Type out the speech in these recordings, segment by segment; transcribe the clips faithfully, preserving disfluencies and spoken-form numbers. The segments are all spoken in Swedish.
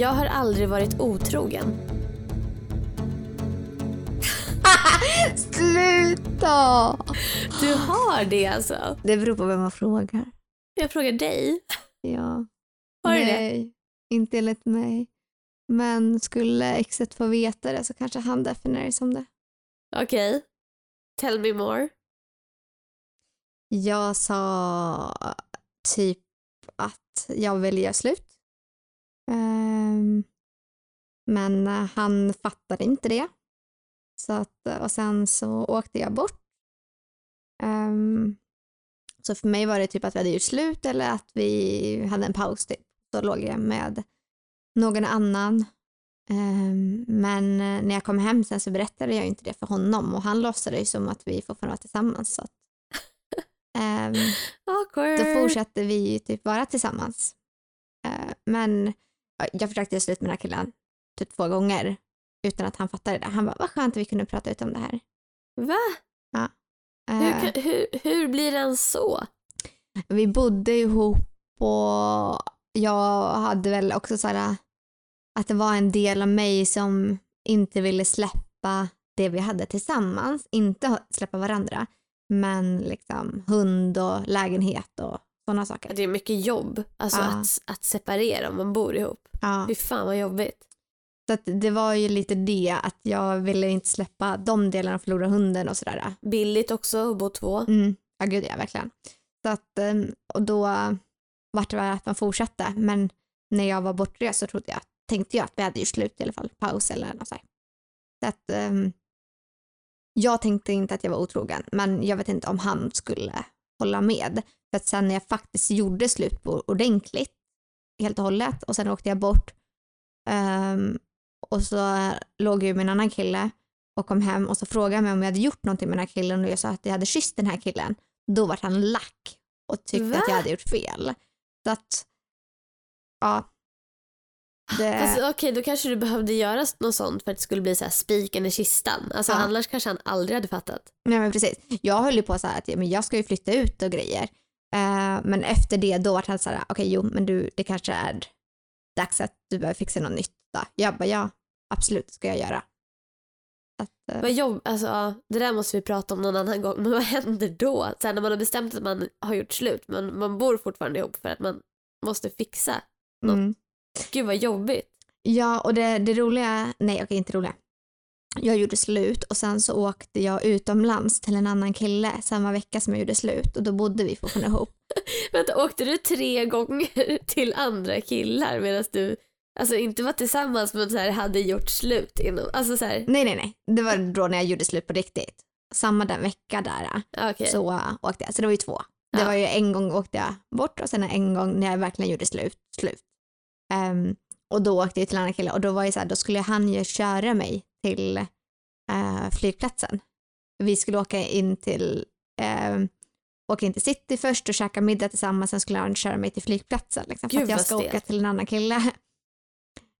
Jag har aldrig varit otrogen. Sluta! Du har det alltså. Det beror på vem man frågar. Jag frågar dig. Ja. Har du nej, det? Inte enligt mig. Men skulle exet få veta det så kanske han definierar det som det. Okej. Okay. Tell me more. Jag sa typ att jag vill göra slut. Um, men han fattade inte det. Så att, och sen så åkte jag bort. Um, så för mig var det typ att vi hade gjort slut eller att vi hade en paus typ. Så låg jag med någon annan. Um, men när jag kom hem sen så berättade jag inte det för honom. Och han låtsade ju som att vi fortfarande var tillsammans. Så att, um, då fortsatte vi ju typ vara tillsammans. Uh, men jag försökte göra slut med den här killen typ två gånger. Utan att han fattade det. Han bara, vad skönt att vi kunde prata ut om det här. Va? Ja. Hur, kan, hur, hur blir den så? Vi bodde ihop och jag hade väl också sådär att det var en del av mig som inte ville släppa det vi hade tillsammans. Inte släppa varandra. Men liksom hund och lägenhet och sådana saker. Det är mycket jobb. Alltså ja. att, att separera om man bor ihop. Ja. Fy fan vad jobbigt. Så att det var ju lite det att jag ville inte släppa de delarna och förlora hunden och sådär. Billigt också att bo två. Mm. Ja gud ja, verkligen. Så att, och då var det väl att man fortsatte. Men när jag var bortrest så trodde jag, tänkte jag att vi hade ju slut i alla fall. Paus eller något sådär. Så att um, jag tänkte inte att jag var otrogen. Men jag vet inte om han skulle hålla med. För att sen när jag faktiskt gjorde slut på ordentligt. Helt och hållet. Och sen åkte jag bort. Um, och så låg jag ju med en annan kille och kom hem och så frågade mig om jag hade gjort någonting med den här killen och jag sa att jag hade kysst den här killen. Då var han lack och tyckte Va? Att jag hade gjort fel. Så att, ja. Det... Alltså, okej, okay, då kanske du behövde göra något sånt för att det skulle bli så här spiken i kistan. Alltså ja. Annars kanske han aldrig hade fattat. Nej men precis. Jag höll ju på så här att men jag ska ju flytta ut och grejer. Uh, men efter det då var han så här, okej okay, jo men du, det kanske är dags att du behöver fixa något nytt. Jag bara, ja, absolut ska jag göra. Att, vad jobb, alltså, det där måste vi prata om någon annan gång. Men vad händer då? Sen när man har bestämt att man har gjort slut. Men man bor fortfarande ihop för att man måste fixa något. Mm. Gud vad jobbigt. Ja, och det, det roliga, nej okej, inte roliga. Jag gjorde slut och sen så åkte jag utomlands till en annan kille samma vecka som jag gjorde slut. Och då bodde vi fortfarande ihop. Vänta, åkte du tre gånger till andra killar medan du... Alltså inte var tillsammans men så här hade gjort slut inom, alltså så här. Nej nej nej, det var då när jag gjorde slut på riktigt. Samma den vecka där okay. Så uh, åkte jag, så det var ju två. Ja. Det var ju en gång åkte jag bort och sen en gång när jag verkligen gjorde slut. slut. Um, och då åkte jag till en annan kille och då var jag så här, då skulle han ju köra mig till uh, flygplatsen. Vi skulle åka in till uh, åka in till city först och käka middag tillsammans, sen skulle han köra mig till flygplatsen liksom, för att jag ska åka till en annan kille.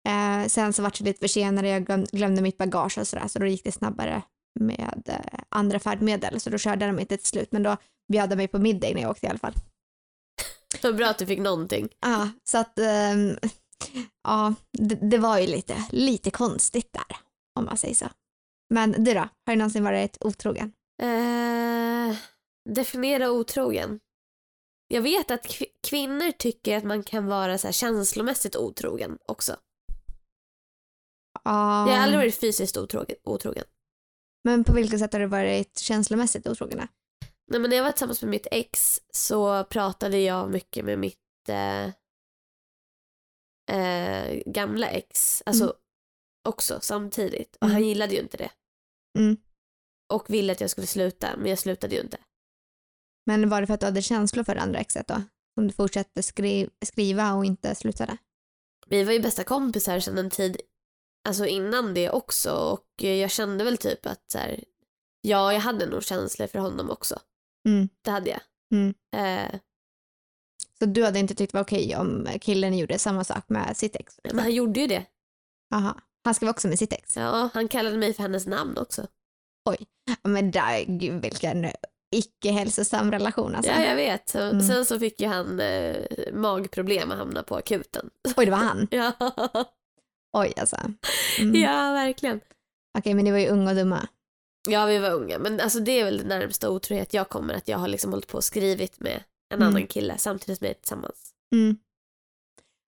Eh, sen så var det lite försenare, jag glöm, glömde mitt bagage och sådär, så då gick det snabbare med eh, andra färdmedel, så då körde de inte till slut, men då bjöd de mig på middag när jag åkte i alla fall. Så bra att du fick någonting. Ja, ah, så att ja, eh, ah, det, det var ju lite, lite konstigt där, om man säger så. Men du då, har du någonsin varit otrogen? Eh, definiera otrogen. Jag vet att kvinnor tycker att man kan vara så här känslomässigt otrogen också. Um, jag har aldrig varit fysiskt otrogen, otrogen. Men på vilket sätt har du varit känslomässigt otrogen? Nej, men när jag var tillsammans med mitt ex så pratade jag mycket med mitt eh, eh, gamla ex. Alltså mm. också samtidigt. Och mm. han gillade ju inte det. Mm. Och ville att jag skulle sluta, men jag slutade ju inte. Men var det för att du hade känslor för andra exet då? Om du fortsatte skri- skriva och inte slutade? Vi var ju bästa kompisar sedan en tid, alltså innan det också. Och jag kände väl typ att så här, ja, jag hade nog känslor för honom också. Mm. Det hade jag. Mm. Eh. Så du hade inte tyckt det var okej om killen gjorde samma sak med sitt ex? Men han gjorde ju det. Aha. Han skrev också med sitt ex? Ja, han kallade mig för hennes namn också. Oj, men där, gud vilken... icke-hälsosam relation alltså. Ja, jag vet. Så, mm. Sen så fick ju han eh, magproblem och hamna på akuten. Oj, det var han? Ja. Oj alltså. Mm. Ja, verkligen. Okej, okay, men ni var ju unga och dumma. Ja, vi var unga. Men alltså, det är väl den närmsta otrohet jag kommer. Att jag har liksom hållit på och skrivit med en mm. annan kille samtidigt som vi är tillsammans. Mm.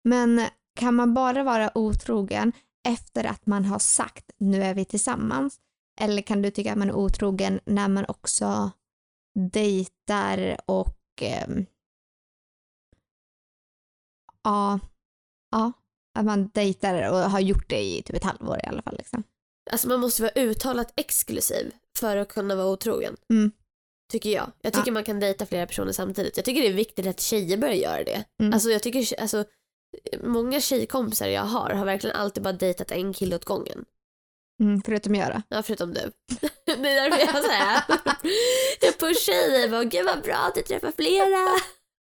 Men kan man bara vara otrogen efter att man har sagt nu är vi tillsammans? Eller kan du tycka att man är otrogen när man också dejtar och... Eh, ja, ja, att man dejtar och har gjort det i typ ett halvår i alla fall. Liksom. Alltså man måste vara uttalat exklusiv för att kunna vara otrogen. Mm. Tycker jag. Jag tycker ja. man kan dejta flera personer samtidigt. Jag tycker det är viktigt att tjejer börjar göra det. Mm. Alltså jag tycker... Alltså, många tjejkompisar jag har har verkligen alltid bara dejtat en kille åt gången. Mm, förutom göra. Ja, förutom du. Det är därför jag säger. Jag pushar dig och bara, gud vad bra att du träffar flera.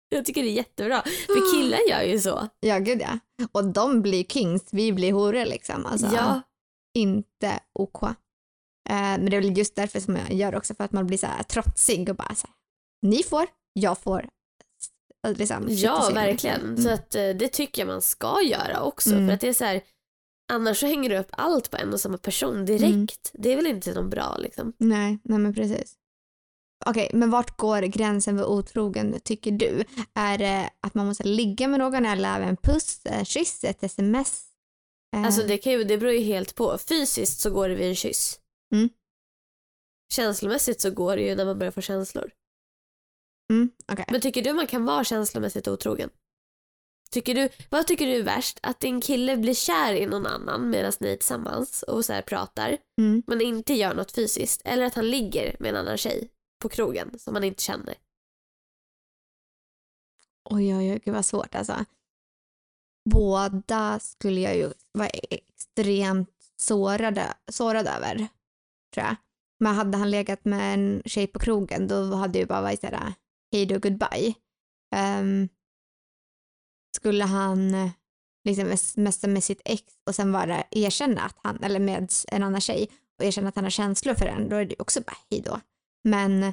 Jag tycker det är jättebra. För killar gör ju så. Ja, gud ja. Och de blir kings, vi blir horor liksom. Alltså, ja. Inte ok. Eh, men det är väl just därför som jag gör också. För att man blir så här trotsig och bara så här, ni får, jag får. Liksom, ja, verkligen. Mm. Så att det tycker jag man ska göra också. Mm. För att det är så här, annars så hänger du upp allt på en och samma person direkt. Mm. Det är väl inte någon bra liksom. Nej, nej men precis. Okej, okay, men vart går gränsen för otrogen tycker du? Är det att man måste ligga med någon eller även puss, kyss, ett sms? Eh... Alltså det, kan ju, det beror ju helt på. Fysiskt så går det vid en kyss. Mm. Känslomässigt så går det ju när man börjar få känslor. Mm, okay. Men tycker du man kan vara känslomässigt otrogen? Tycker du, vad tycker du är värst? Att din kille blir kär i någon annan medan ni är tillsammans och så här pratar mm. men inte gör något fysiskt? Eller att han ligger med en annan tjej på krogen som man inte känner? Oj, oj, oj, det var svårt alltså. Båda skulle jag ju vara extremt sårad, sårad över, tror jag. Men hade han legat med en tjej på krogen då hade ju bara varit sådär hej då, goodbye. Um, skulle han liksom smsa med sitt ex och sen bara erkänna att han, eller med en annan tjej och erkänna att han har känslor för den, då är det också bara hej då. Men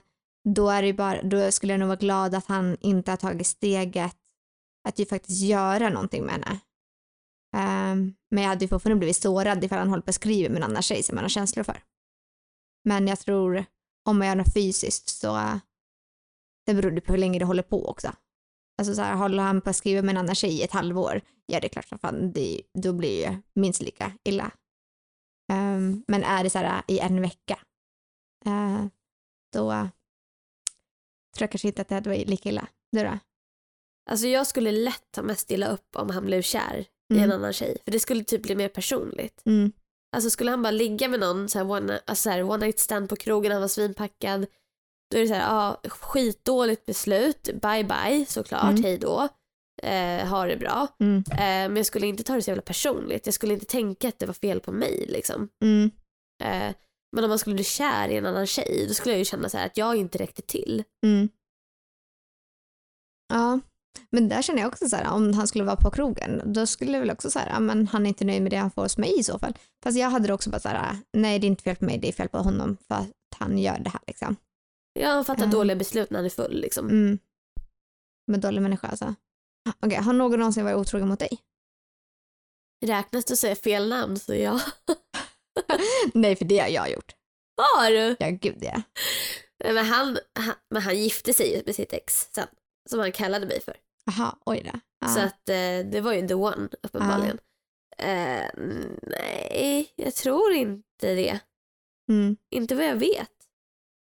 då, är det bara, då skulle jag nog vara glad att han inte har tagit steget att ju faktiskt göra någonting med henne. Um, men jag hade ju fortfarande blivit sårad ifall han håller på att skriva med en annan tjej som han har känslor för. Men jag tror, om man gör något fysiskt så det beror på hur länge det håller på också. Alltså så här, håller han på att skriva med en annan tjej i ett halvår, ja det är klart som fan, det, då blir ju minst lika illa. Um, men är det så här i en vecka, uh, då tror jag kanske inte att det hade varit lika illa. Du då? Alltså jag skulle lätt ta mest illa upp om han blev kär mm. i en annan tjej. För det skulle typ bli mer personligt. Mm. Alltså skulle han bara ligga med någon så här one, alltså så här, one night stand på krogen, han var svinpackad, då är det så här, ah, skitdåligt beslut, bye bye såklart, mm. hej då, eh, ha det bra. Mm. Eh, men jag skulle inte ta det så jävla personligt, jag skulle inte tänka att det var fel på mig liksom. Mm. Eh, men om man skulle bli kär i en annan tjej, då skulle jag ju känna så här att jag inte räckte till. Mm. Ja, men där känner jag också så här, om han skulle vara på krogen då skulle jag väl också så här, ja, men han är inte nöjd med det han får hos mig i så fall. Fast jag hade det också bara så här, nej det är inte fel på mig, det är fel på honom för att han gör det här liksom. Ja, han fattar uh. dåliga beslut när han är full liksom. Mm. Men dålig människa alltså. Okej, okay, har någon någonsin varit otrogen mot dig? Räknas du säga fel namn så ja. Nej, för det har jag gjort. Har du? Ja, gud ja. Men han, han, men han gifte sig med sitt ex sen, som han kallade mig för. Aha, oj då. Ah. Så att eh, det var ju the one uppenbarligen. Ah. Eh, nej, jag tror inte det. Mm. Inte vad jag vet.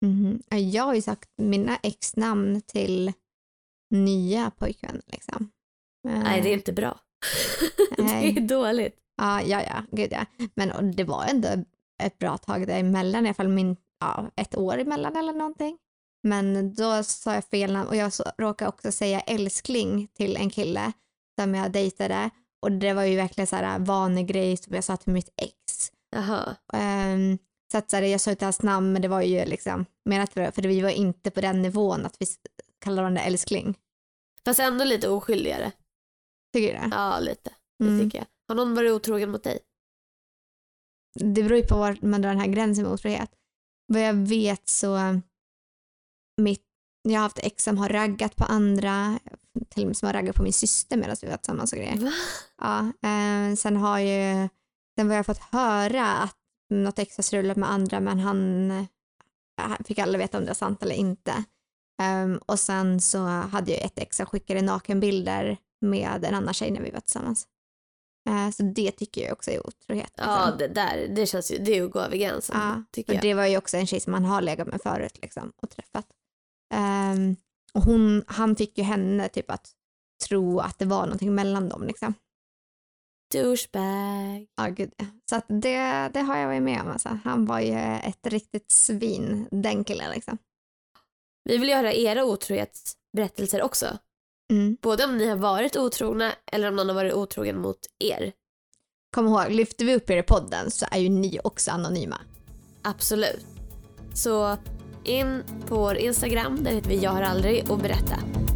Mm. Jag har ju sagt mina ex-namn till nya pojkvän liksom. Eh. Nej, det är inte bra. Det är dåligt. Ah, ja, ja, gud ja. Men det var ändå ett bra tag däremellan, i alla fall min, ja, ett år emellan eller någonting. Men då sa jag fel namn och jag råkade också säga älskling till en kille som jag dejtade. Och det var ju verkligen så här vanegrej som jag sa till mitt ex. Jaha. Um, så att så här, jag sa inte hans namn men det var ju liksom, menat för, för vi var inte på den nivån att vi kallade varandra älskling. Fast ändå lite oskyldigare. Tycker du det? Ja, lite. Det mm. tycker jag. Har någon varit otrogen mot dig? Det beror ju på var man drar den här gränsen mot otrohet. Vad jag vet så... Mitt, jag har haft ex som har raggat på andra, till och med som har raggat på min syster medan vi var tillsammans och grejer. Va? Ja, eh, sen har ju Sen var jag fått höra att något Texas rullade med andra, men han, han fick aldrig veta om det var sant eller inte. Um, och sen så hade jag ett ex som skickade nakenbilder med en annan tjej när vi var tillsammans. Uh, så det tycker jag också är otrohet. Ja, det där, det känns ju, det är ju att gå över gränsen, ja, tycker jag. Det var ju också en tjej som man har legat med förut liksom, och träffat. Um, och hon, han fick ju henne typ att tro att det var någonting mellan dem liksom. Douchebag. Ja, gud. Så att det, det har jag varit med om. Alltså. Han var ju ett riktigt svin, den killen liksom. Vi vill ju höra era otrohetsberättelser också. Mm. Både om ni har varit otrogna eller om någon har varit otrogen mot er. Kom ihåg, lyfter vi upp er i podden så är ju ni också anonyma. Absolut. Så in på vår Instagram, där heter vi Jag har aldrig, och berätta.